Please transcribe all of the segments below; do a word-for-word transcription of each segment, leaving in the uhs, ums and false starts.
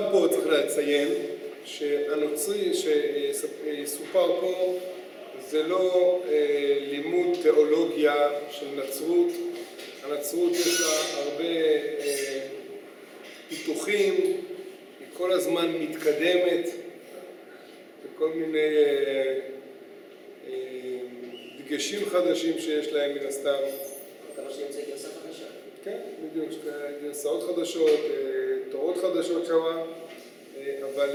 גם פה צריך להציין שהנוצרי שסופר פה זה לא לימוד תיאולוגיה של נצרות. הנצרות יש לה הרבה פיתוחים, היא כל הזמן מתקדמת וכל מיני דגשים חדשים שיש להם מן הסתם. אתה לא שנמצא גרסה חדשה? כן, בדיוק, גרסאות חדשות, תורות חדשות שמה, אבל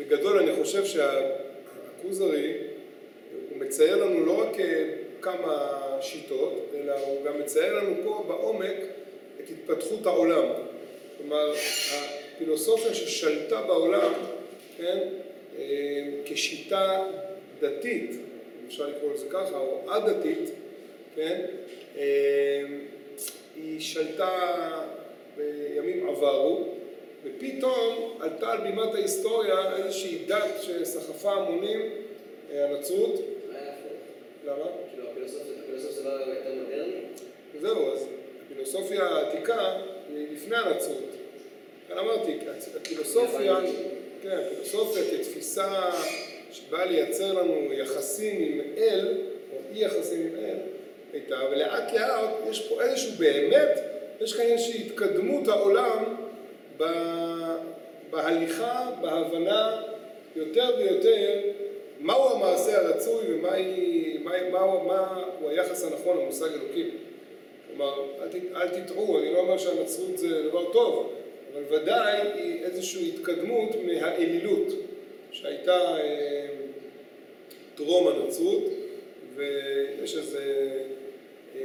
בגדול אני חושב שהכוזרי הוא מצייר לנו לא רק כמה שיטות, אלא הוא גם מצייר לנו פה בעומק את התפתחות העולם. כלומר, הפילוסופיה ששלטה בעולם, כן, כשיטה דתית, אפשר לקרוא לזה ככה, או עדתית, כן, היא שלטה בימים עברו, ופתאום עלתה על בימת ההיסטוריה איזושהי דת שסחפה המונים, הנצרות. מה היה פה? למה? כאילו הפילוסופיה זה לא הייתה מודרנית? זהו, אז הפילוסופיה העתיקה היא לפני הנצרות. כאן אמרתי, הפילוסופיה, כן, הפילוסופיה כתפיסה שבאה לייצר לנו יחסים עם אל, או אי יחסים עם אל, הייתה, ולאט לאט יש פה איזשהו באמת, יש כאן איזושהי התקדמות העולם בהליכה, בהבנה יותר ויותר מהו המעשה הרצוי ומהו היחס הנכון למושג אלוקים. כלומר, אל תטעו, אני לא אומר שהנצרות זה דבר טוב, אבל ודאי היא איזושהי התקדמות מהאלילות שהייתה טרום הנצרות, ויש איזה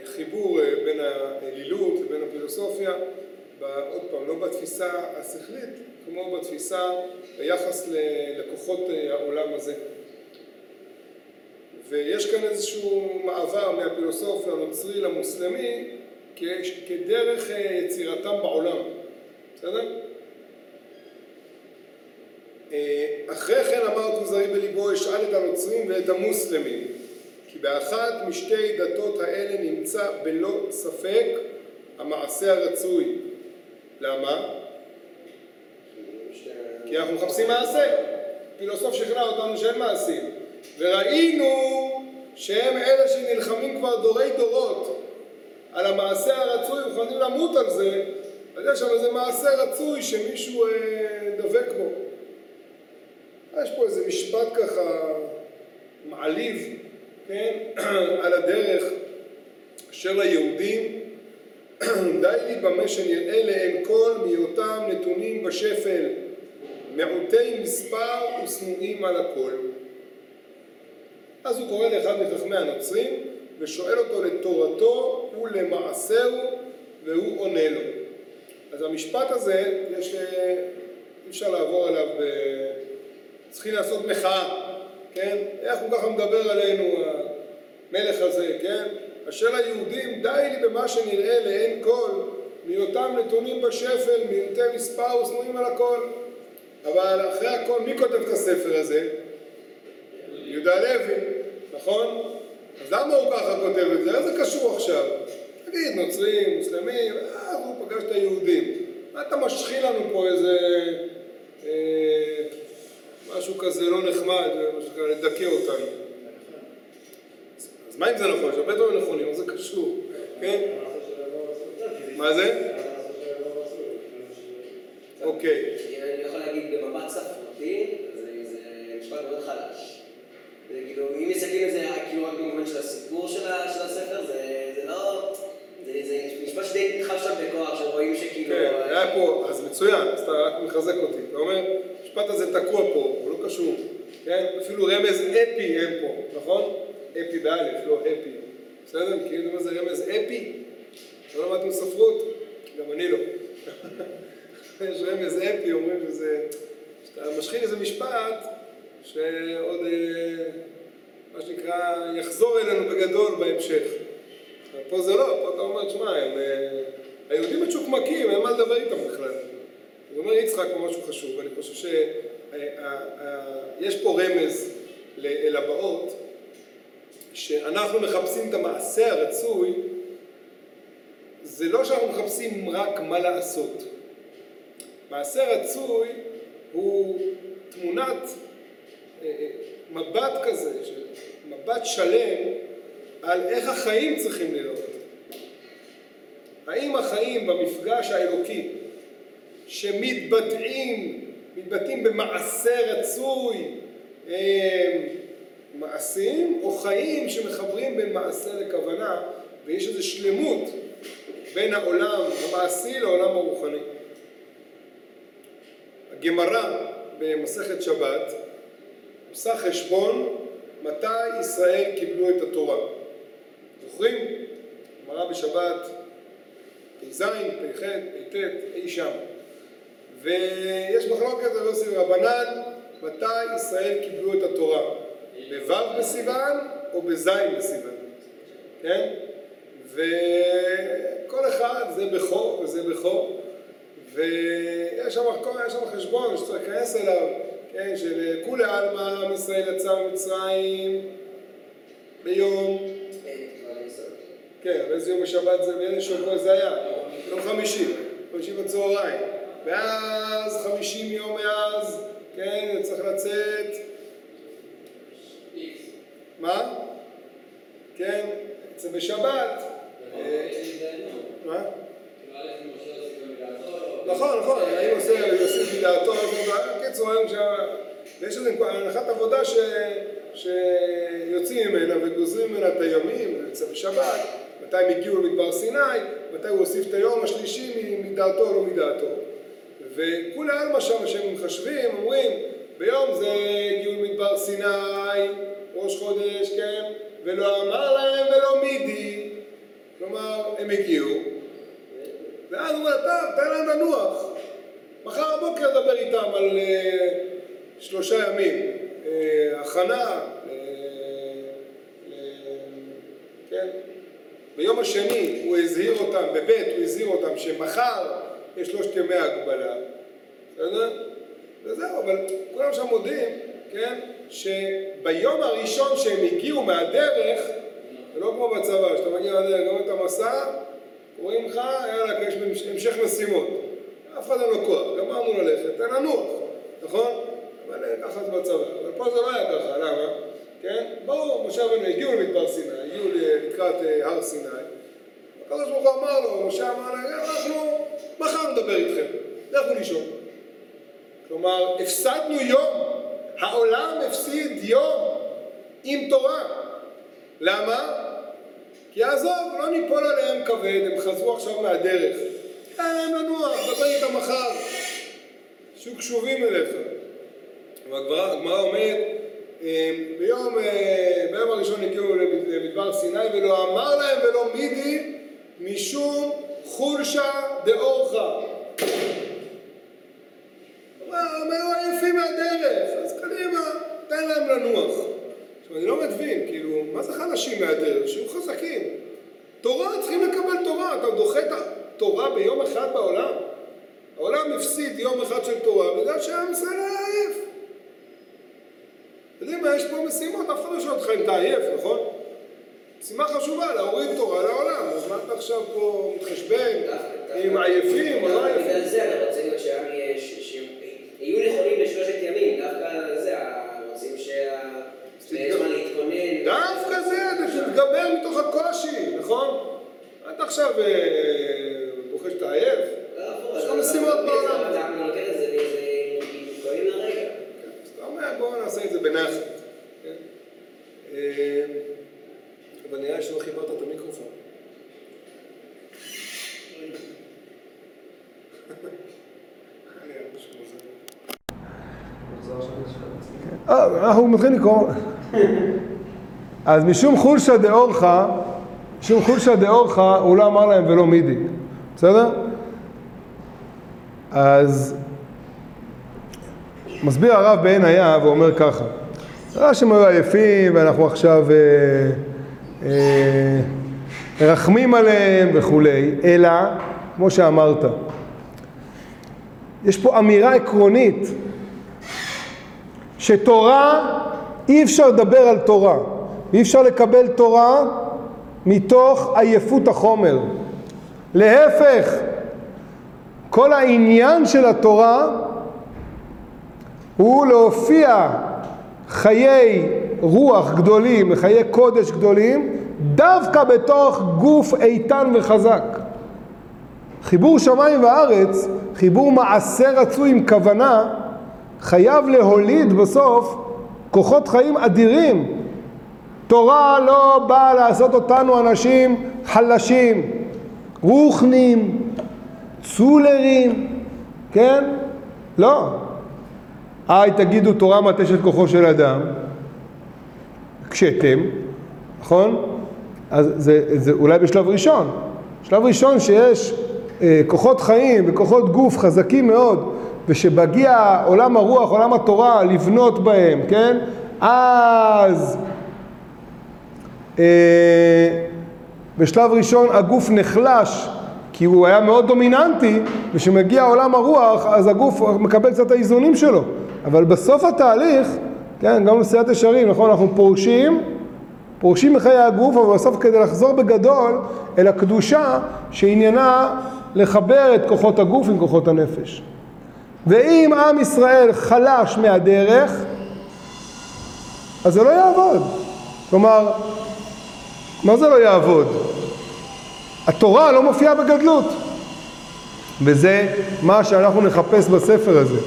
חיבור בין האלילות לבין הפילוסופיה, עוד פעם, לא בתפיסה השכלית, כמו בתפיסה ביחס ללקוחות העולם הזה. ויש כאן איזשהו מעבר מהפילוסופיה הנוצרי למוסלמי כדרך יצירתם בעולם, בסדר? אחרי כן אמר כוזרי בליבו, ישאל את הנוצרים ואת המוסלמים, כי באחת משתי דתות האלה נמצא בלא ספק המעשה הרצוי. למה? כי אנחנו מחפשים מעשה. פילוסוף שכנע אותנו שהם מעשים. וראינו שהם אלה שנלחמים כבר דורי דורות על המעשה הרצוי, ומוכנים למות על זה, אז יש שם איזה מעשה רצוי שמישהו דבק בו. יש פה איזה משפט ככה מעליב, כן? על הדרך של היהודים, די לי במה שנראה להם כל מאותם נתונים בשפל, מעוטי מספר וסנועים על הכל. אז הוא קורא לאחד מחכמי הנוצרים ושואל אותו לתורתו ולמעשהו, והוא עונה לו. אז המשפט הזה, יש, אי אפשר לעבור עליו, צריכים לעשות מחאה, כן? איך הוא ככה מדבר עלינו המלך הזה, כן? אשר היהודים די לי במה שנראה לעין כל, מאותם נתונים בשפל, מאותי מספר וסנועים על הכל. אבל אחרי הכל, מי כותב את הספר הזה? יהודה הלוי, נכון? אז למה הוא ככה כותב את זה? איזה קשור עכשיו? תגיד, נוצרים, מוסלמים, אה, הוא פגש את היהודים. מה אתה משחיל לנו פה איזה... אה, משהו כזה לא נחמד, משהו כזה לדכא אותנו. אז מה אם זה נכון? יש הרבה דברים נכונים, אז זה קשור, כן? מה זה? אוקיי. אני יכול להגיד במבט ספרותי, זה משפט מאוד חלש. כאילו, אם מסתכלים את זה כאילו רק במובן של הסיפור של הספר, זה לא... זה משפט שדי נדחף שם בכוח, שרואים שכאילו... כן, היה פה, אז מצוין, אז אתה רק מחזק אותי, אתה אומר? המשפט הזה תקוע פה, הוא לא קשור, כן? אפילו רמז אפי אין פה, נכון? אפי באלף, לא אפי. בסדר? כאילו מה זה רמז אפי? לא למדתם ספרות? גם אני לא. יש רמז אפי, אומרים שזה... שאתה משחיל איזה משפט שעוד, מה שנקרא, יחזור אלינו בגדול בהמשך. פה זה לא, פה אתה אומר, תשמע, היהודים הצ'וקמקים, אין מה לדבר איתם בכלל. זה אומר יצחק הוא משהו חשוב, ואני חושב שיש פה רמז אל הבאות, שאנחנו מחפשים את המעשה הרצוי, זה לא שאנחנו מחפשים רק מה לעשות, מעשה רצוי הוא תמונת מבט כזה, מבט שלם על איך החיים צריכים להיות. האם החיים במפגש האלוקי שמתבטאים, מתבטאים במעשה רצוי, מעשים, או חיים שמחברים בין מעשה לכוונה, ויש איזו שלמות בין העולם המעשי לעולם הרוחני. הגמרא במסכת שבת עושה חשבון מתי ישראל קיבלו את התורה. זוכרים? הגמרא בשבת תזיין, פחד, פתת, אי שם. ויש מחלוקת על רבנן, מתי ישראל קיבלו את התורה? בו' בסיוון או בז' בסיוון? כן? וכל אחד זה בכור וזה בכור, ויש שם חשבון שצריך להיכנס אליו, כן, של כולי עלמא, עם ישראל יצא ממצרים ביום, כן, באיזה יום השבת זה, באיזה שבוע זה היה? יום חמישי, חמישי בצהריים, ואז חמישים יום מאז, כן, צריך לצאת, מה? כן, זה בשבת. מה? נכון, נכון, האם עושה בדעתו, קיצור היום שיש איזה הנחת עבודה שיוצאים ממנה וגוזרים ממנה את הימים, זה בשבת, מתי הם הגיעו למדבר סיני, מתי הוא הוסיף את היום השלישי מדעתו או לא מדעתו. וכולי עלמא שם שהם מחשבים, אומרים, ביום זה הגיעו למדבר סיני, ראש חודש, כן, ולא אמר להם ולא מידי, כלומר, הם הגיעו, ואז הוא נתן, תן להם לנוח. מחר הבוקר נדבר איתם על שלושה ימים, הכנה, כן, ביום השני הוא הזהיר אותם, בבית הוא הזהיר אותם שמחר יש שלושת ימי הגבלה, וזהו, אבל כולם שם מודים, כן, שביום הראשון שהם הגיעו מהדרך, זה לא כמו בצבא, שאתה מגיע מהדרך, גם את המסע, קוראים לך, יאללה, יש המשך משימות. אף אחד אין לו כוח, גמרנו ללכת, תן לנוח, נכון? אבל ככה זה בצבא, אבל פה זה לא היה ככה, למה? כן? ברור, משה רבנו הגיעו למדבר סיני, הגיעו לקראת הר סיני, הקדוש ברוך הוא אמר לו, משה אמר לה, אנחנו מחר נדבר איתכם, לכו לישון. כלומר, הפסדנו יום. העולם הפסיד יום עם תורה. למה? כי עזוב, לא ניפול עליהם כבד, הם חזרו עכשיו מהדרך. אין להם לנוח, נדבר איתם מחר. שיהיו קשובים אליך. והגמרא אומרת, ביום, ביום הראשון הגיעו למדבר סיני, ולא אמר להם ולא מידי, משום חולשה דאורחה. הם היו עייפים מהדרך, אז קדימה, תן להם לנוח. עכשיו, אני לא מבין, כאילו, מה זה חלשים מהדרך? שיהיו חזקים. תורה, צריכים לקבל תורה. אתה דוחה את התורה ביום אחד בעולם? העולם הפסיד יום אחד של תורה, בגלל שהם זה להעייף. יודעים מה, יש פה משימות, אף אחד לשאול אותך אם תעייף, נכון? משימה חשובה, להוריד תורה לעולם. אז מה אתה עכשיו פה מתחשבן? עם עייפים או לא עייפים? בגלל זה, אני רוצה להיות שם יש... יהיו נכונים לשלושת ימים, דווקא זה, רוצים שהזמן להתכונן. דווקא זה, תתגבר מתוך הקושי, נכון? אתה עכשיו בוחש את העייף, יש לך משימות בעולם. אתה נותן את זה ואיזה מתכונן לרגע. אז אתה אומר, בואו נעשה את זה בנחת. אבל נראה שלא חיברת את המיקרופון. אנחנו מתחילים לקרוא. אז משום חולשה דאורחה, משום חולשה דאורחה, הוא לא אמר להם ולא מידי. בסדר? אז מסביר הרב בעין היה ואומר ככה. לא שהם היו עייפים ואנחנו עכשיו רחמים עליהם וכולי, אלא, כמו שאמרת, יש פה אמירה עקרונית שתורה, אי אפשר לדבר על תורה, ואי אפשר לקבל תורה מתוך עייפות החומר. להפך, כל העניין של התורה הוא להופיע חיי רוח גדולים, חיי קודש גדולים, דווקא בתוך גוף איתן וחזק. חיבור שמיים וארץ, חיבור מעשה רצוי עם כוונה, חייב להוליד בסוף כוחות חיים אדירים. תורה לא באה לעשות אותנו אנשים חלשים, רוחנים, צולרים, כן? לא. אי תגידו תורה מתשת כוחו של אדם, כשאתם, נכון? אז זה, זה אולי בשלב ראשון. בשלב ראשון שיש אה, כוחות חיים וכוחות גוף חזקים מאוד, ושבגיע עולם הרוח, עולם התורה, לבנות בהם, כן? אז אה, בשלב ראשון הגוף נחלש, כי הוא היה מאוד דומיננטי, ושמגיע עולם הרוח, אז הגוף מקבל קצת האיזונים שלו. אבל בסוף התהליך, כן, גם בסיעת ישרים, נכון, אנחנו פורשים, פורשים מחיי הגוף, אבל בסוף כדי לחזור בגדול אל הקדושה, שעניינה לחבר את כוחות הגוף עם כוחות הנפש. ואם עם ישראל חלש מהדרך, אז זה לא יעבוד. כלומר, מה זה לא יעבוד? התורה לא מופיעה בגדלות. וזה מה שאנחנו נחפש בספר הזה.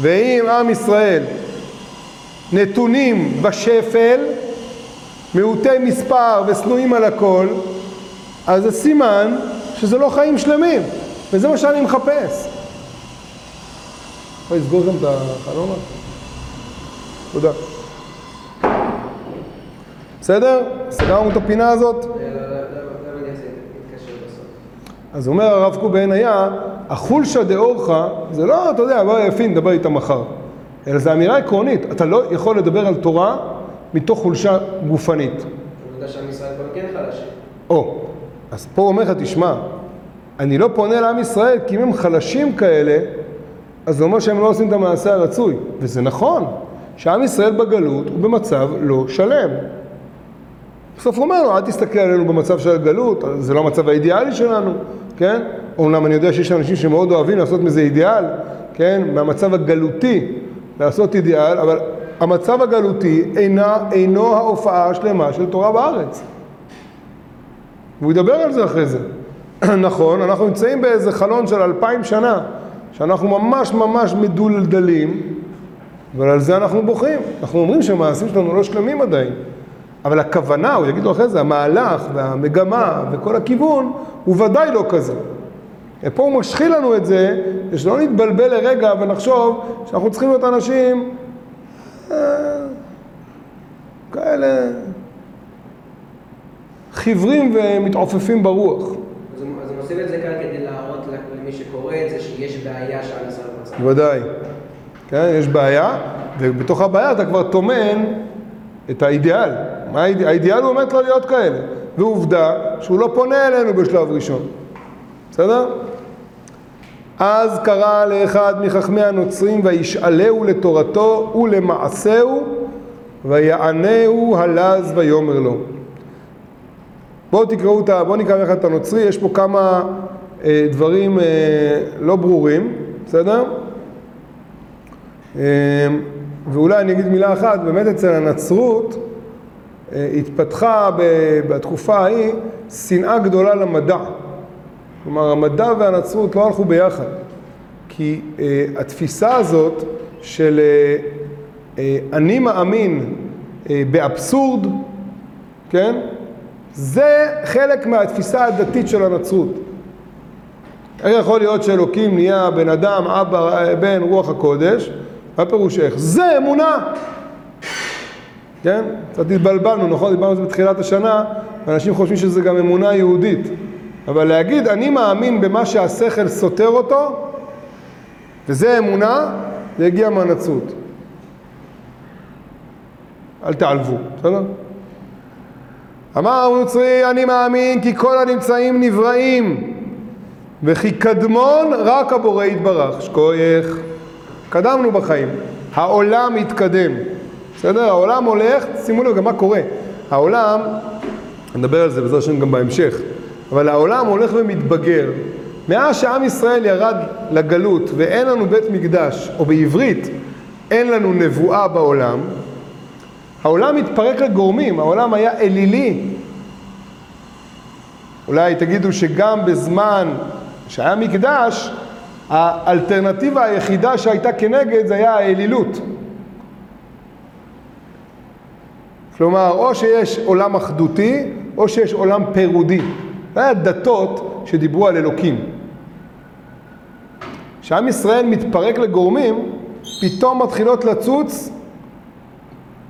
ואם עם ישראל נתונים בשפל, מעוטי מספר וסנויים על הכל, אז זה סימן שזה לא חיים שלמים. וזה מה שאני מחפש. יכול לסגור גם את החלום? תודה. בסדר? סגרנו את הפינה הזאת? אז אומר הרב קוק בעינייה, החולשה דאורח, זה לא, אתה יודע, בוא יפין, דבר איתה מחר. אלא זו אמירה עקרונית, אתה לא יכול לדבר על תורה מתוך חולשה גופנית. אתה יודע שעם ישראל כבר כן חלשים. או, אז פה אומר לך, תשמע, אני לא פונה לעם ישראל, כי אם הם חלשים כאלה, אז זה אומר שהם לא עושים את המעשה הרצוי. וזה נכון, שעם ישראל בגלות הוא במצב לא שלם. בסוף הוא אומר לו, אל תסתכל עלינו במצב של הגלות, זה לא המצב האידיאלי שלנו, כן? אומנם אני יודע שיש אנשים שמאוד אוהבים לעשות מזה אידיאל, כן? מהמצב הגלותי לעשות אידיאל, אבל המצב הגלותי אינה, אינו ההופעה השלמה של תורה בארץ. והוא ידבר על זה אחרי זה. נכון, אנחנו נמצאים באיזה חלון של אלפיים שנה, שאנחנו ממש ממש מדולדלים, אבל על זה אנחנו בוכים. אנחנו אומרים שהמעשים שלנו לא שלמים עדיין. אבל הכוונה, הוא יגיד לו אחרי זה, המהלך והמגמה וכל הכיוון, הוא ודאי לא כזה. פה הוא משחיל לנו את זה, שלא נתבלבל לרגע ונחשוב שאנחנו צריכים להיות אנשים אה, כאלה חיוורים ומתעופפים ברוח. אז הם עושים את זה כאן כדי להראות למי שקורא את זה שיש בעיה שעל ישראל מצב. ודאי. כן, יש בעיה, ובתוך הבעיה אתה כבר תומן את האידיאל. האידיאל הוא באמת לא להיות כאלה, ועובדה שהוא לא פונה אלינו בשלב ראשון. בסדר? אז קרא לאחד מחכמי הנוצרים וישאלהו לתורתו ולמעשהו ויענהו הלז ויאמר לו. בואו תקראו את, בואו נקרא אחד את הנוצרי, יש פה כמה אה, דברים אה, לא ברורים, בסדר? אה, ואולי אני אגיד מילה אחת, באמת אצל הנצרות, התפתחה בתקופה ההיא שנאה גדולה למדע. כלומר, המדע והנצרות לא הלכו ביחד. כי אה, התפיסה הזאת של אה, אה, אני מאמין אה, באבסורד, כן? זה חלק מהתפיסה הדתית של הנצרות. איך יכול להיות שאלוקים נהיה בן אדם, אבא, בן, רוח הקודש? הפירוש איך? זה אמונה! כן? קצת התבלבלנו, נכון? דיברנו על זה בתחילת השנה, אנשים חושבים שזה גם אמונה יהודית. אבל להגיד, אני מאמין במה שהשכל סותר אותו, וזה אמונה, זה הגיע מהנצרות. אל תעלבו, בסדר? אמר נוצרי, אני מאמין כי כל הנמצאים נבראים, וכי קדמון רק הבורא יתברך. שכוייך, קדמנו בחיים, העולם יתקדם. בסדר? העולם הולך, שימו לב גם מה קורה. העולם, נדבר על זה בעזרת השם גם בהמשך, אבל העולם הולך ומתבגר, מאז שעם ישראל ירד לגלות ואין לנו בית מקדש, או בעברית אין לנו נבואה בעולם, העולם התפרק לגורמים, העולם היה אלילי. אולי תגידו שגם בזמן שהיה מקדש, האלטרנטיבה היחידה שהייתה כנגד זה היה האלילות. כלומר, או שיש עולם אחדותי, או שיש עולם פירודי. זה היה דתות שדיברו על אלוקים. כשעם ישראל מתפרק לגורמים, פתאום מתחילות לצוץ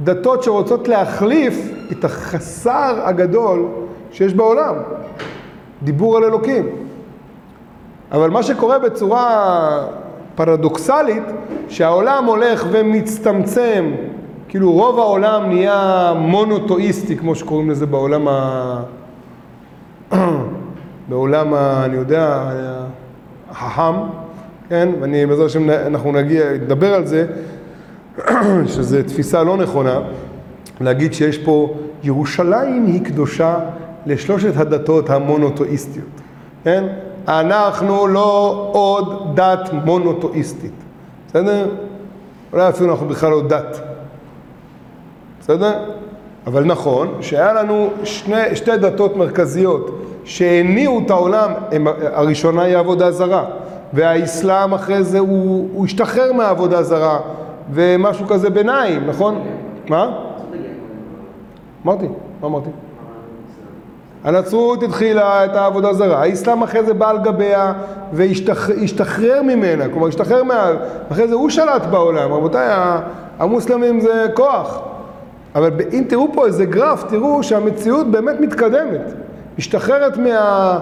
דתות שרוצות להחליף את החסר הגדול שיש בעולם. דיבור על אלוקים. אבל מה שקורה בצורה פרדוקסלית, שהעולם הולך ומצטמצם, כאילו רוב העולם נהיה מונותואיסטי, כמו שקוראים לזה בעולם ה... בעולם ה... אני יודע, החכם, כן? ואני בעזרת השם אנחנו נגיע, נדבר על זה, שזו תפיסה לא נכונה, להגיד שיש פה ירושלים היא קדושה לשלושת הדתות המונותואיסטיות, כן? אנחנו לא עוד דת מונותואיסטית, בסדר? אולי אפילו אנחנו בכלל לא דת, בסדר? אבל נכון שהיה לנו שני, שתי דתות מרכזיות שהניעו את העולם, הם, הראשונה היא עבודה זרה, והאסלאם אחרי זה הוא, הוא השתחרר מהעבודה זרה, ומשהו כזה ביניים, נכון? מה? אמרתי, מה אמרתי? הנצרות התחילה את העבודה זרה, האסלאם אחרי זה בא על גביה והשתחרר ממנה, כלומר השתחרר מה... אחרי זה הוא שלט בעולם, רבותיי, המוסלמים זה כוח. אבל אם תראו פה איזה גרף, תראו שהמציאות באמת מתקדמת, משתחררת מה...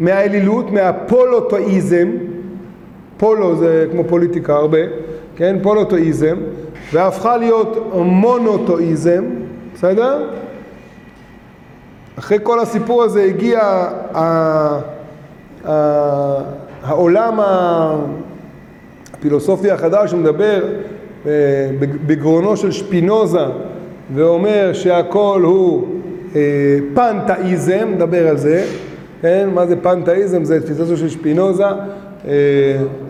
מהאלילות, מהפולוטואיזם, פולו זה כמו פוליטיקה הרבה, כן, פולוטואיזם, והפכה להיות מונותואיזם, בסדר? אחרי כל הסיפור הזה הגיע ה... ה... ה... העולם הפילוסופי החדש שמדבר בגרונו של שפינוזה ואומר שהכל הוא פנתאיזם, מדבר על זה, כן? מה זה פנתאיזם? זה תפיסתו של שפינוזה,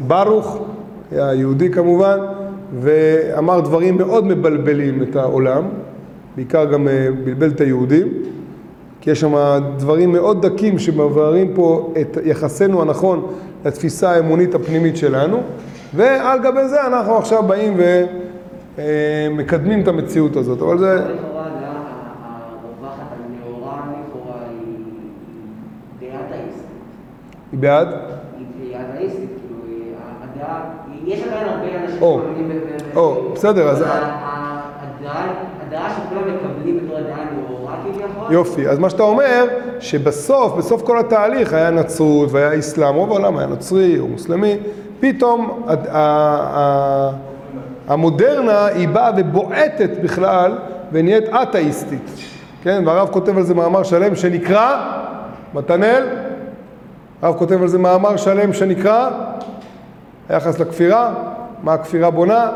ברוך, היהודי כמובן, ואמר דברים מאוד מבלבלים את העולם, בעיקר גם בלבל את היהודים, כי יש שם דברים מאוד דקים שמבהרים פה את יחסנו הנכון לתפיסה האמונית הפנימית שלנו, ועל גבי זה אנחנו עכשיו באים ומקדמים את המציאות הזאת, אבל זה... היא בעד? היא אדאיסטית, כאילו, הדעה, יש עדיין הרבה אנשים שמאמינים ב... או, בסדר, אז... הדעה שכולם מקבלים בתור הדעה הנאורה, כביכול? יופי, אז מה שאתה אומר, שבסוף, בסוף כל התהליך, היה נצרות והיה אסלאם, רוב העולם היה נוצרי או מוסלמי, פתאום המודרנה היא באה ובועטת בכלל ונהיית אתאיסטית, כן? והרב כותב על זה מאמר שלם שנקרא, מתנאל, הרב כותב על זה מאמר שלם שנקרא, היחס לכפירה, מה הכפירה בונה.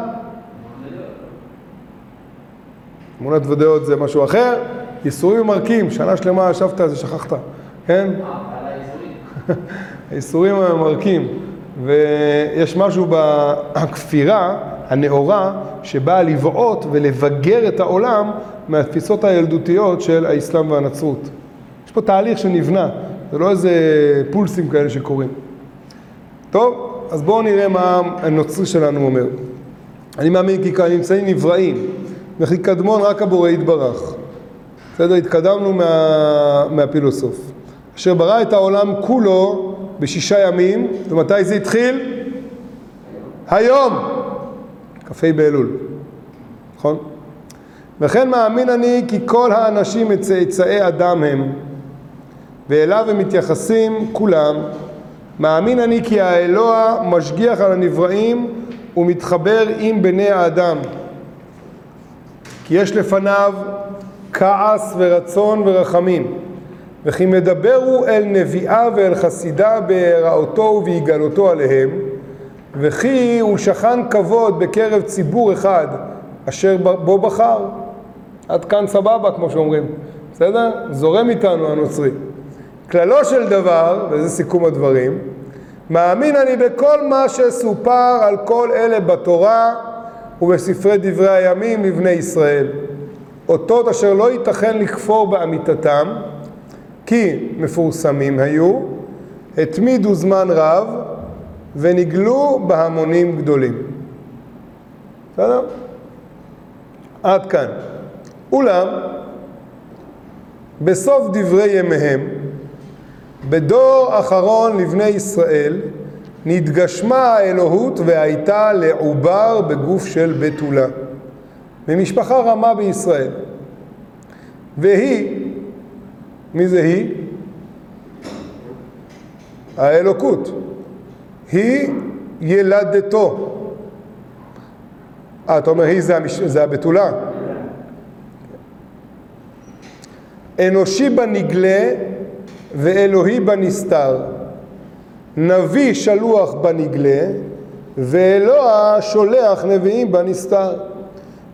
אמונות ודעות זה משהו אחר, ייסורים ומרקים, שנה שלמה ישבת אז שכחת, כן? ייסורים ומרקים, ויש משהו בכפירה הנאורה שבאה לבעוט ולבגר את העולם מהתפיסות הילדותיות של האסלאם והנצרות. יש פה תהליך שנבנה. זה לא איזה פולסים כאלה שקורים. טוב, אז בואו נראה מה הנוצרי שלנו אומר. אני מאמין כי כאן נמצאים נבראים, וכי קדמון רק הבורא יתברך. בסדר, התקדמנו מה, מהפילוסוף. אשר ברא את העולם כולו בשישה ימים, ומתי זה התחיל? היום! קפה באלול, נכון? וכן מאמין אני כי כל האנשים מצאצאי אדם הם, ואליו הם מתייחסים כולם. מאמין אני כי האלוה משגיח על הנבראים ומתחבר עם בני האדם. כי יש לפניו כעס ורצון ורחמים. וכי מדברו אל נביאה ואל חסידה בהיראותו ובהיגלותו עליהם. וכי הוא שכן כבוד בקרב ציבור אחד אשר בו בחר. עד כאן סבבה כמו שאומרים. בסדר? זורם איתנו הנוצרי. כללו של דבר, וזה סיכום הדברים, מאמין אני בכל מה שסופר על כל אלה בתורה ובספרי דברי הימים לבני ישראל. אותות אשר לא ייתכן לכפור באמיתתם, כי מפורסמים היו, התמידו זמן רב ונגלו בהמונים גדולים. בסדר? עד כאן. אולם, בסוף דברי ימיהם, בדור אחרון לבני ישראל, נתגשמה האלוהות והייתה לעובר בגוף של בתולה, ממשפחה רמה בישראל. והיא, מי זה היא? האלוקות. היא ילדתו. אה, אתה אומר, היא זה, המש... זה הבתולה. אנושי בנגלה ואלוהי בנסתר. נביא שלוח בנגלה ואלוה שולח נביאים בנסתר.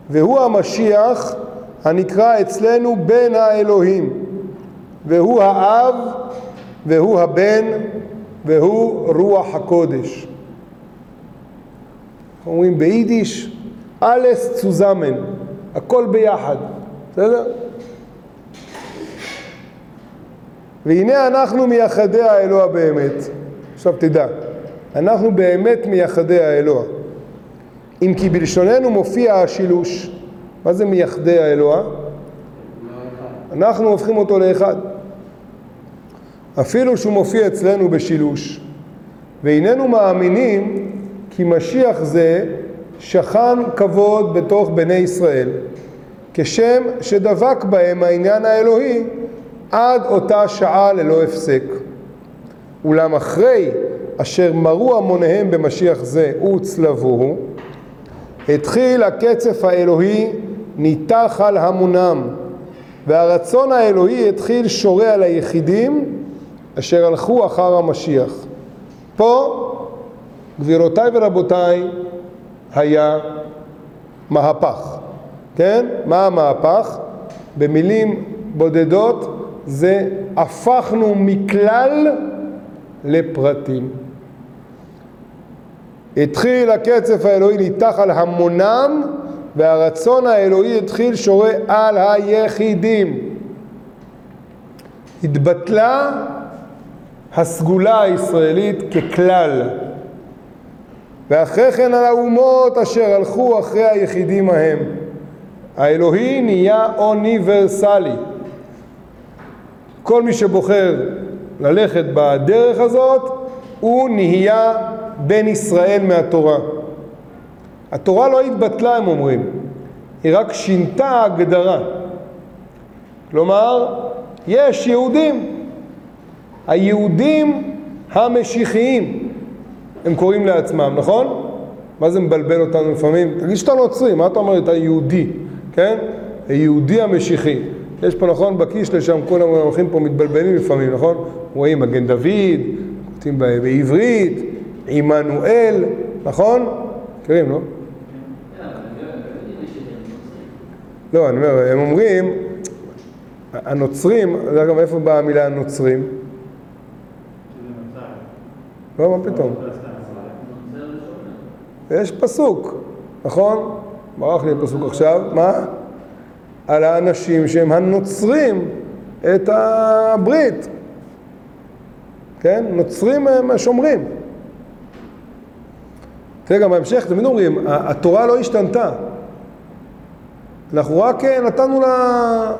והוא המשיח הנקרא אצלנו בן האלוהים. והוא האב והוא הבן והוא רוח הקודש. אומרים ביידיש, אלס צוזמן, הכל ביחד. בסדר? והנה אנחנו מייחדי האלוה באמת. עכשיו תדע, אנחנו באמת מייחדי האלוה. אם כי בלשוננו מופיע השילוש, מה זה מייחדי האלוה? אנחנו הופכים אותו לאחד. אפילו שהוא מופיע אצלנו בשילוש. ואיננו מאמינים כי משיח זה שכן כבוד בתוך בני ישראל, כשם שדבק בהם העניין האלוהי עד אותה שעה ללא הפסק. אולם אחרי אשר מרו המוניהם במשיח זה וצלבוהו, התחיל הקצף האלוהי ניתח על המונם, והרצון האלוהי התחיל שורה על היחידים אשר הלכו אחר המשיח. פה, גבירותיי ורבותיי, היה מהפך. כן? מה המהפך? במילים בודדות זה הפכנו מכלל לפרטים. התחיל הקצף האלוהי ניתח על המונם, והרצון האלוהי התחיל שורה על היחידים. התבטלה הסגולה הישראלית ככלל, ואחרי כן על האומות אשר הלכו אחרי היחידים ההם. האלוהי נהיה אוניברסלי. כל מי שבוחר ללכת בדרך הזאת, הוא נהיה בן ישראל מהתורה. התורה לא התבטלה, הם אומרים, היא רק שינתה הגדרה. כלומר, יש יהודים, היהודים המשיחיים, הם קוראים לעצמם, נכון? מה זה מבלבל אותנו לפעמים? תגיד שאתה נוצרי, מה אתה אומר? אתה יהודי, כן? היהודי המשיחי. יש פה, נכון, בקיש לשם, כל המונחים פה מתבלבלים לפעמים, נכון? רואים מגן דוד, כותבים בעברית, עמנואל, נכון? מכירים, לא? לא, אני אומר, הם אומרים, הנוצרים, זה גם איפה באה המילה הנוצרים? לא, מה פתאום? יש פסוק, נכון? ברח לי פסוק עכשיו, מה? על האנשים שהם הנוצרים את הברית. כן? נוצרים הם שומרים. תראה גם בהמשך, תמיד אומרים, התורה לא השתנתה. אנחנו רק נתנו לה...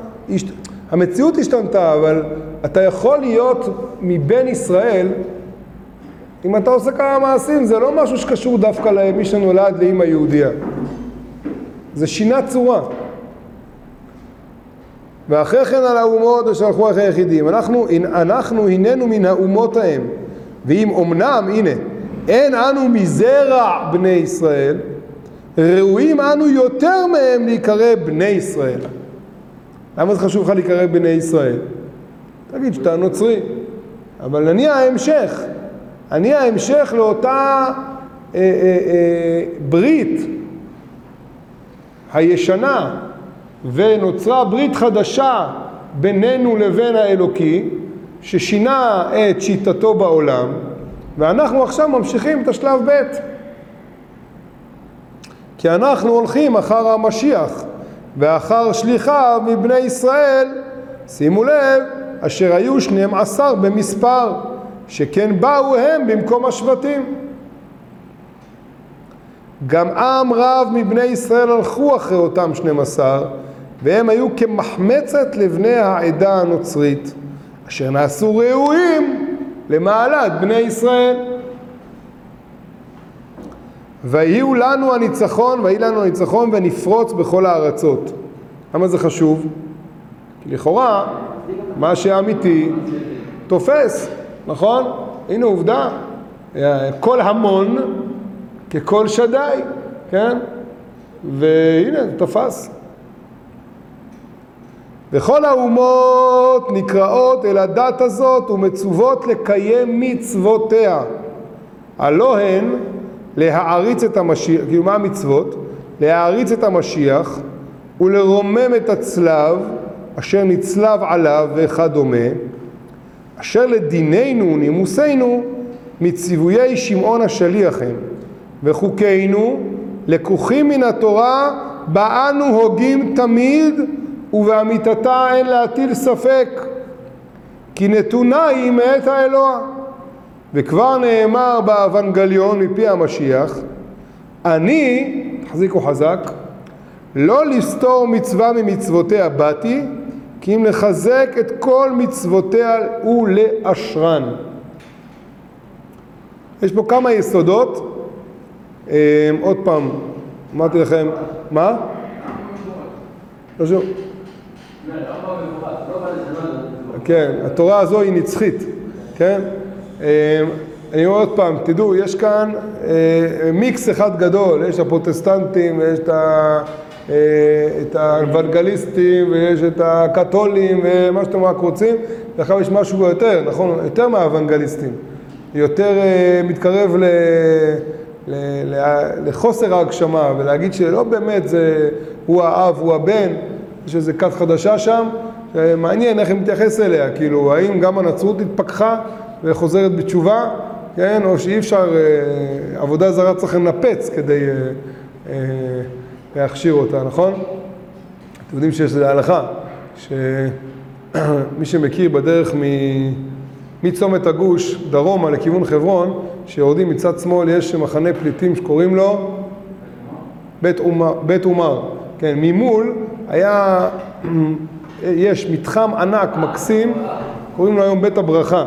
המציאות השתנתה, אבל אתה יכול להיות מבין ישראל... אם אתה עושה כמה מעשים, זה לא משהו שקשור דווקא למי שנולד לאמא יהודיה. זה שינה צורה. ואחרי כן על האומות ושלחו אחרי יחידים. אנחנו, אנחנו הננו מן האומות ההם. ואם אומנם, הנה, אין אנו מזרע בני ישראל, ראויים אנו יותר מהם להיקרא בני ישראל. למה זה חשוב לך להיקרא בני ישראל? תגיד שאתה נוצרי. אבל אני ההמשך. אני ההמשך לאותה אה, אה, אה, ברית הישנה, ונוצרה ברית חדשה בינינו לבין האלוקי, ששינה את שיטתו בעולם, ואנחנו עכשיו ממשיכים את השלב ב', כי אנחנו הולכים אחר המשיח ואחר שליחיו מבני ישראל, שימו לב, אשר היו שנים עשר במספר, שכן באו הם במקום השבטים. גם עם רב מבני ישראל הלכו אחרי אותם שנים עשר, והם היו כמחמצת לבני העדה הנוצרית, אשר נעשו ראויים למעלת בני ישראל. והיו לנו הניצחון, והיו לנו הניצחון ונפרוץ בכל הארצות. למה זה חשוב? כי לכאורה, מה שאמיתי תופס, נכון? הנה עובדה, כל המון ככל שדי, כן? והנה, תפס. וכל האומות נקראות אל הדת הזאת ומצוות לקיים מצוותיה. הלא הן להעריץ את המשיח, כאילו מה המצוות? להעריץ את המשיח ולרומם את הצלב אשר נצלב עליו וכדומה, אשר לדינינו ונימוסינו מציוויי שמעון השליח הם, וחוקינו לקוחים מן התורה באנו הוגים תמיד, ובאמיתתה אין להטיל ספק, כי נתונה היא מאת האלוה. וכבר נאמר באבנגליון מפי המשיח, אני, תחזיקו חזק, לא לסתור מצווה ממצוותיה באתי, כי אם לחזק את כל מצוותיה ולאשרן. יש פה כמה יסודות. עוד פעם, אמרתי לכם, מה? לא שוב. כן, התורה הזו היא נצחית, כן? אני אומר עוד פעם, תדעו, יש כאן מיקס אחד גדול, יש הפרוטסטנטים ויש את האוונגליסטים ויש את הקתולים ומה שאתם רק רוצים, ואחר יש משהו יותר, נכון? יותר מהאוונגליסטים, יותר מתקרב לחוסר ההגשמה ולהגיד שלא באמת הוא האב, הוא הבן, יש איזו כת חדשה שם, מעניין איך היא מתייחס אליה, כאילו האם גם הנצרות התפכחה וחוזרת בתשובה, כן? או שאי אפשר, אה, עבודה זרה צריך לנפץ כדי אה, אה, להכשיר אותה, נכון? אתם יודעים שיש לזה הלכה, שמי שמכיר בדרך מ... מצומת הגוש, דרומה לכיוון חברון, שיורדים מצד שמאל, יש מחנה פליטים שקוראים לו בית עומר, בית עומר. כן, ממול היה, יש מתחם ענק מקסים, קוראים לו היום בית הברכה.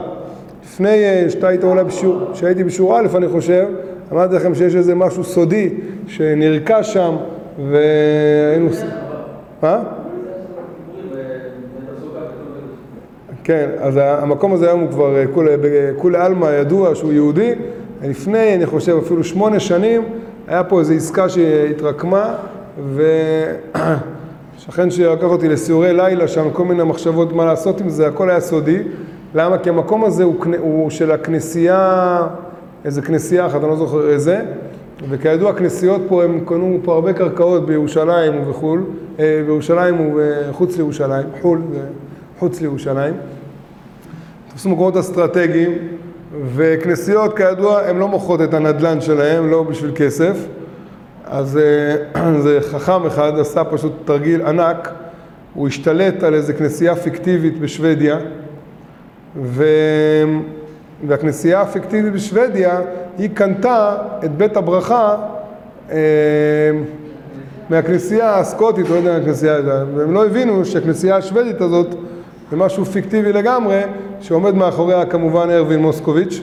לפני שהייתי אולי בשיעור, שהייתי בשיעור א', אני חושב, אמרתי לכם שיש איזה משהו סודי שנרקע שם, והיינו... מה? כן, אז המקום הזה היום הוא כבר, כולי אלמה ידוע שהוא יהודי, לפני, אני חושב, אפילו שמונה שנים, היה פה איזו עסקה שהתרקמה, ושכן שלקח אותי לסיורי לילה, שם כל מיני מחשבות מה לעשות עם זה, הכל היה סודי. למה? כי המקום הזה הוא, הוא של הכנסייה, איזה כנסייה אחת, אני לא זוכר איזה, וכידוע הכנסיות פה, הם קנו פה הרבה קרקעות בירושלים ובחול, בירושלים ובחוץ לירושלים, חול וחוץ לירושלים. תפסו מקומות אסטרטגיים, וכנסיות כידוע, הם לא מוכרות את הנדלן שלהם, לא בשביל כסף, אז זה חכם אחד, עשה פשוט תרגיל ענק, הוא השתלט על איזה כנסייה פיקטיבית בשוודיה, ו... והכנסייה האפקטיבית בשוודיה היא קנתה את בית הברכה אה, מהכנסייה הסקוטית, לא יודע מהכנסייה, והם לא הבינו שהכנסייה השוודית הזאת זה משהו פיקטיבי לגמרי, שעומד מאחוריה כמובן ערבין מוסקוביץ',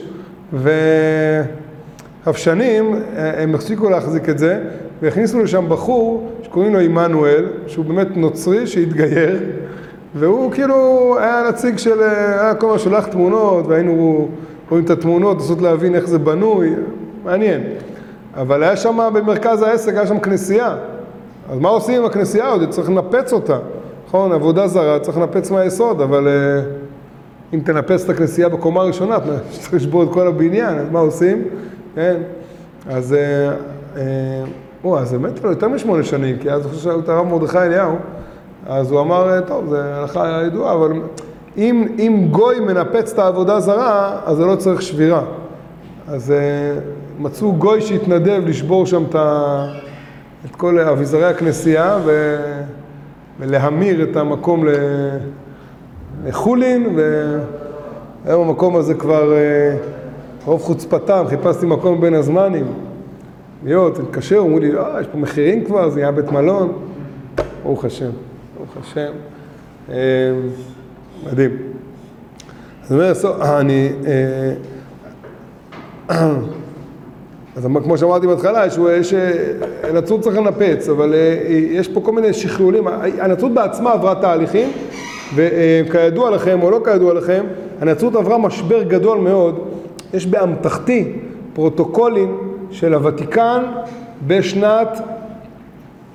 והפשנים הם הפסיקו להחזיק את זה, והכניסו לשם בחור שקוראים לו אמנואל, שהוא באמת נוצרי שהתגייר, והוא כאילו היה נציג של, היה כל מה שולח תמונות, והיינו רואים את התמונות, לעשות להבין איך זה בנוי, מעניין. אבל היה שם במרכז העסק, היה שם כנסייה. אז מה עושים עם הכנסייה עוד? צריך לנפץ אותה. נכון, עבודה זרה, צריך לנפץ מהיסוד, אבל אם תנפץ את הכנסייה בקומה הראשונה, צריך לשבור את כל הבניין, אז מה עושים? כן, אז, וואו, אז באמת לא יותר משמונה שנים, כי אז הוא חושב שהרב מרדכי אליהו, אז הוא אמר, טוב, זה הלכה ידועה, אבל אם, אם גוי מנפץ את העבודה זרה, אז זה לא צריך שבירה. אז מצאו גוי שהתנדב לשבור שם את, את כל אביזרי הכנסייה, ו, ולהמיר את המקום לחולין, והיום המקום הזה כבר רוב חוצפתם, חיפשתי מקום בין הזמנים. להיות, התקשר, אמרו לי, אה, יש פה מחירים כבר, זה היה בית מלון. ברוך השם, ברוך השם. מדהים. אז אני אומר, אני... אז כמו שאמרתי בהתחלה, יש הנצרות צריך לנפץ, אבל יש פה כל מיני שכלולים. הנצרות בעצמה עברה תהליכים, וכידוע לכם או לא כידוע לכם, הנצרות עברה משבר גדול מאוד. יש באמתחתי פרוטוקולים של הוותיקן בשנת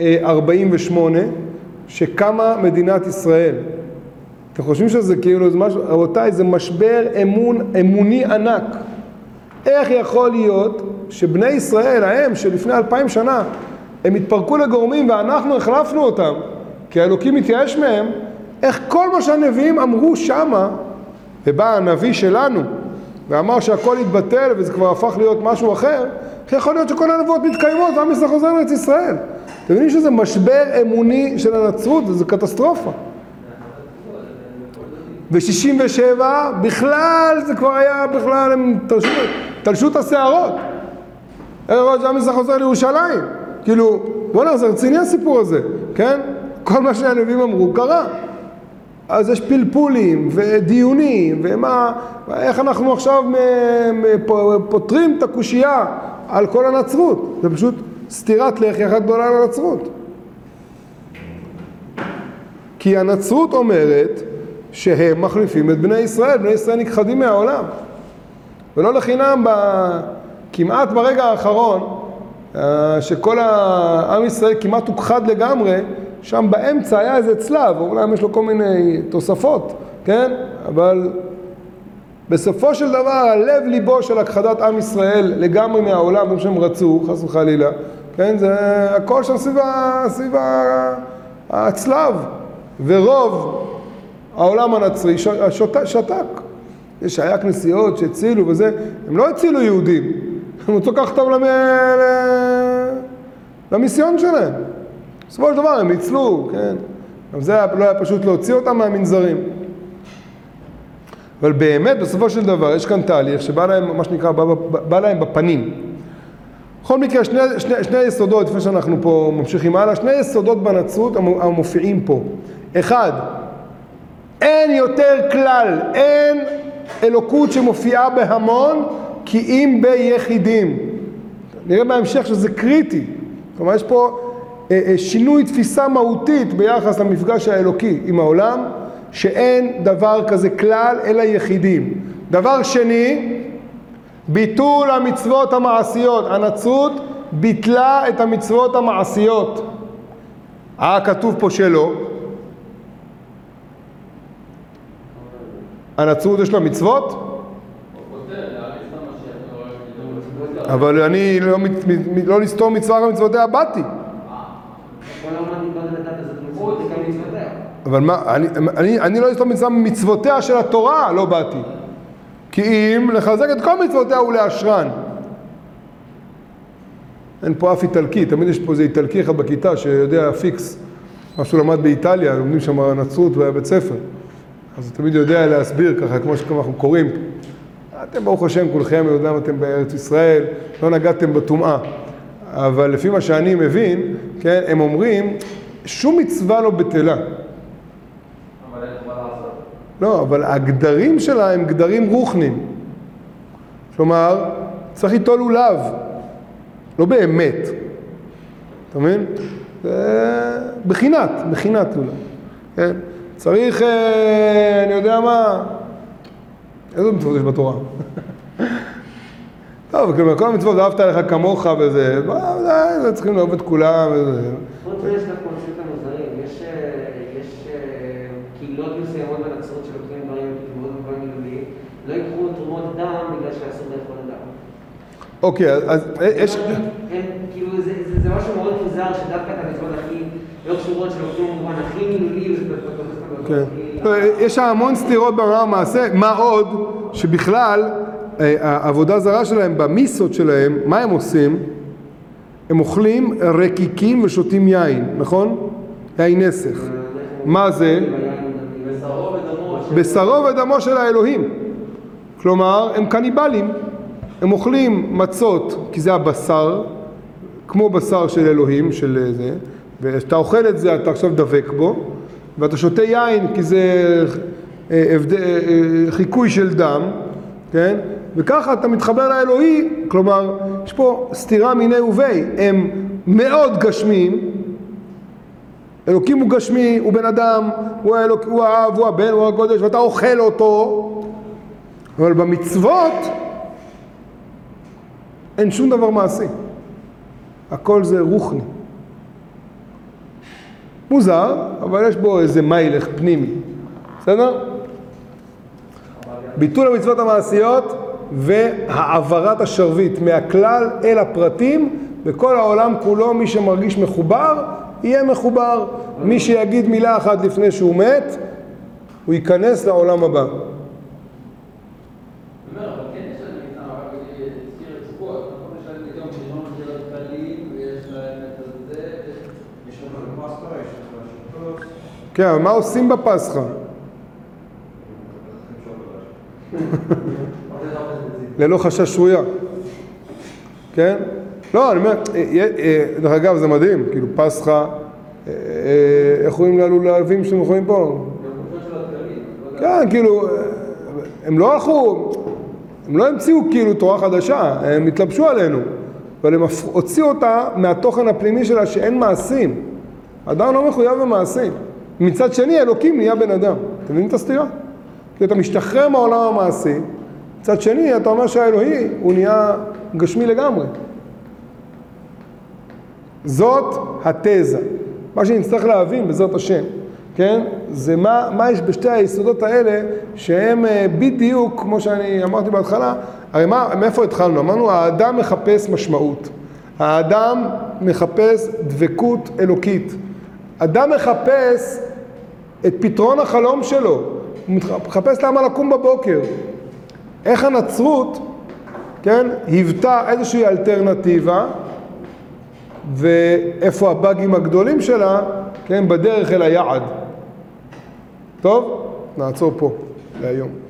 ארבעים ושמונה, שקמה מדינת ישראל. אתם חושבים שזה כאילו, זה משהו, רבותיי, זה משבר אמון, אמוני ענק. איך יכול להיות שבני ישראל, ההם, שלפני אלפיים שנה, הם התפרקו לגורמים ואנחנו החלפנו אותם, כי האלוקים התייאש מהם, איך כל מה שהנביאים אמרו שמה, ובא הנביא שלנו, ואמר שהכל התבטל וזה כבר הפך להיות משהו אחר, כי יכול להיות שכל הנבואות מתקיימות ועם ישראל חוזר לארץ ישראל. אתם מבינים שזה משבר אמוני של הנצרות, וזו קטסטרופה. ב-שישים ושבע בכלל זה כבר היה, בכלל הם תלשו את השערות. עם ישראל חוזר לירושלים. כאילו, בוא'נה, זה רציני הסיפור הזה, כן? כל מה שהנביאים אמרו קרה. אז יש פלפולים ודיונים, ומה, איך אנחנו עכשיו פותרים את הקושייה על כל הנצרות. זה פשוט סתירת לחי אחת גדולה על הנצרות. כי הנצרות אומרת שהם מחליפים את בני ישראל, בני ישראל נכחדים מהעולם. ולא לחינם, כמעט ברגע האחרון, שכל העם ישראל כמעט הוכחד לגמרי, שם באמצע היה איזה צלב, אולי יש לו כל מיני תוספות, כן? אבל בסופו של דבר, הלב ליבו של הכחדת עם ישראל לגמרי מהעולם, כמו שהם רצו, חס וחלילה, כן? זה הכל שם סביב, סביב הצלב, ורוב העולם הנצרי שתק. יש היה כנסיות שהצילו וזה, הם לא הצילו יהודים, הם רוצו כך טוב למיסיון שלהם. בסופו של דבר הם ניצלו, כן? אבל זה לא היה פשוט להוציא אותם מהמנזרים. אבל באמת, בסופו של דבר, יש כאן תהליך שבא להם, מה שנקרא, בא, בא להם בפנים. בכל מקרה, שני, שני, שני יסודות, לפני שאנחנו פה ממשיכים הלאה, שני יסודות בנצרות המופיעים פה. אחד, אין יותר כלל, אין אלוקות שמופיעה בהמון, כי אם ביחידים. נראה בהמשך שזה קריטי. כלומר, יש פה... שינוי תפיסה מהותית ביחס למפגש האלוקי עם העולם, שאין דבר כזה כלל אלא יחידים. דבר שני, ביטול המצוות המעשיות. הנצרות ביטלה את המצוות המעשיות. אה, כתוב פה שלא. הנצרות יש לה מצוות? אבל אני לא נסתום מצווה ומצוותיה באתי. אבל מה, אני, אני, אני לא אסתום מצווה מצוותיה של התורה, לא באתי. כי אם לחזק את כל מצוותיה הוא לאשרן. אין פה אף איטלקי, תמיד יש פה איזה איטלקי אחד בכיתה שיודע פיקס, מה שהוא למד באיטליה, לומדים שם הנצרות והבית ספר. אז הוא תמיד יודע להסביר ככה, כמו שאנחנו קוראים. אתם ברוך השם כולכם, יודעים, אתם בארץ ישראל, לא נגעתם בטומאה. אבל לפי מה שאני מבין, כן, הם אומרים, שום מצווה לא בטלה. אבל איך מה לעשות? לא, אבל הגדרים שלה הם גדרים רוחניים. כלומר, צריך איתו לולב. לא באמת. אתה מבין? זה בחינת, בחינת לולב. כן? צריך, אני יודע מה, איזה מצוות יש בתורה? טוב, כלומר, כל המצוות, אהבת לך כמוך וזה, זה צריכים לאהוב את כולם וזה. חוץ יש לך קונצפט המוזרים, יש קהילות מסוימות בנצרות שלוקחים דברים מאוד מאוד גדולים, לא יקחו תרומות דם בגלל שאסור לאכול דם. אוקיי, אז יש... כאילו, זה משהו מאוד מוזר שדווקא את המצוות הכי לא קשורות של אותו מובן הכי מילולי כן. יש המון סתירות ברמה המעשה, מה עוד שבכלל העבודה זרה שלהם במיסות שלהם, מה הם עושים? הם אוכלים רקיקים ושותים יין, נכון? יין נסך. מה זה? בשרו ודמו של האלוהים. כלומר, הם קניבלים. הם אוכלים מצות, כי זה הבשר, כמו בשר של אלוהים, של זה. ואתה אוכל את זה, אתה עכשיו דבק בו. ואתה שותה יין, כי זה חיקוי של דם. כן? וככה אתה מתחבר לאלוהי, כלומר, יש פה סתירה מיני ובי. הם מאוד גשמים. אלוקים הוא גשמי, הוא בן אדם, הוא האלוק, הוא האב, הוא הבן, הוא הקודש, ואתה אוכל אותו. אבל במצוות אין שום דבר מעשי. הכל זה רוחני. מוזר, אבל יש בו איזה מיילך פנימי. בסדר? ביטול המצוות המעשיות והעברת השרביט מהכלל אל הפרטים, וכל העולם כולו, מי שמרגיש מחובר, יהיה מחובר. מי שיגיד מילה אחת לפני שהוא מת, הוא ייכנס לעולם הבא. כן, אבל מה עושים בפסחה? ללא חשש שרויה. כן? לא, אני אומר, דרך אגב, זה מדהים, כאילו פסחה, איך רואים ללולבים שאתם יכולים פה? כן, כאילו, הם לא הלכו, הם לא המציאו כאילו תורה חדשה, הם התלבשו עלינו, אבל הם הוציאו אותה מהתוכן הפנימי שלה שאין מעשים. אדם לא מחויב במעשים. מצד שני, אלוקים נהיה בן אדם. אתם מבינים את הסתירה? כי אתה משתחרר מהעולם המעשי, מצד שני, אתה אומר שהאלוהי הוא נהיה גשמי לגמרי. זאת התזה. מה שנצטרך להבין בזאת השם, כן? זה מה, מה יש בשתי היסודות האלה שהם בדיוק, כמו שאני אמרתי בהתחלה, הרי מה, מאיפה התחלנו? אמרנו, האדם מחפש משמעות. האדם מחפש דבקות אלוקית. אדם מחפש את פתרון החלום שלו, הוא מחפש למה לקום בבוקר. איך הנצרות, כן, היוותה איזושהי אלטרנטיבה, ואיפה הבאגים הגדולים שלה, כן, בדרך אל היעד. טוב, נעצור פה להיום.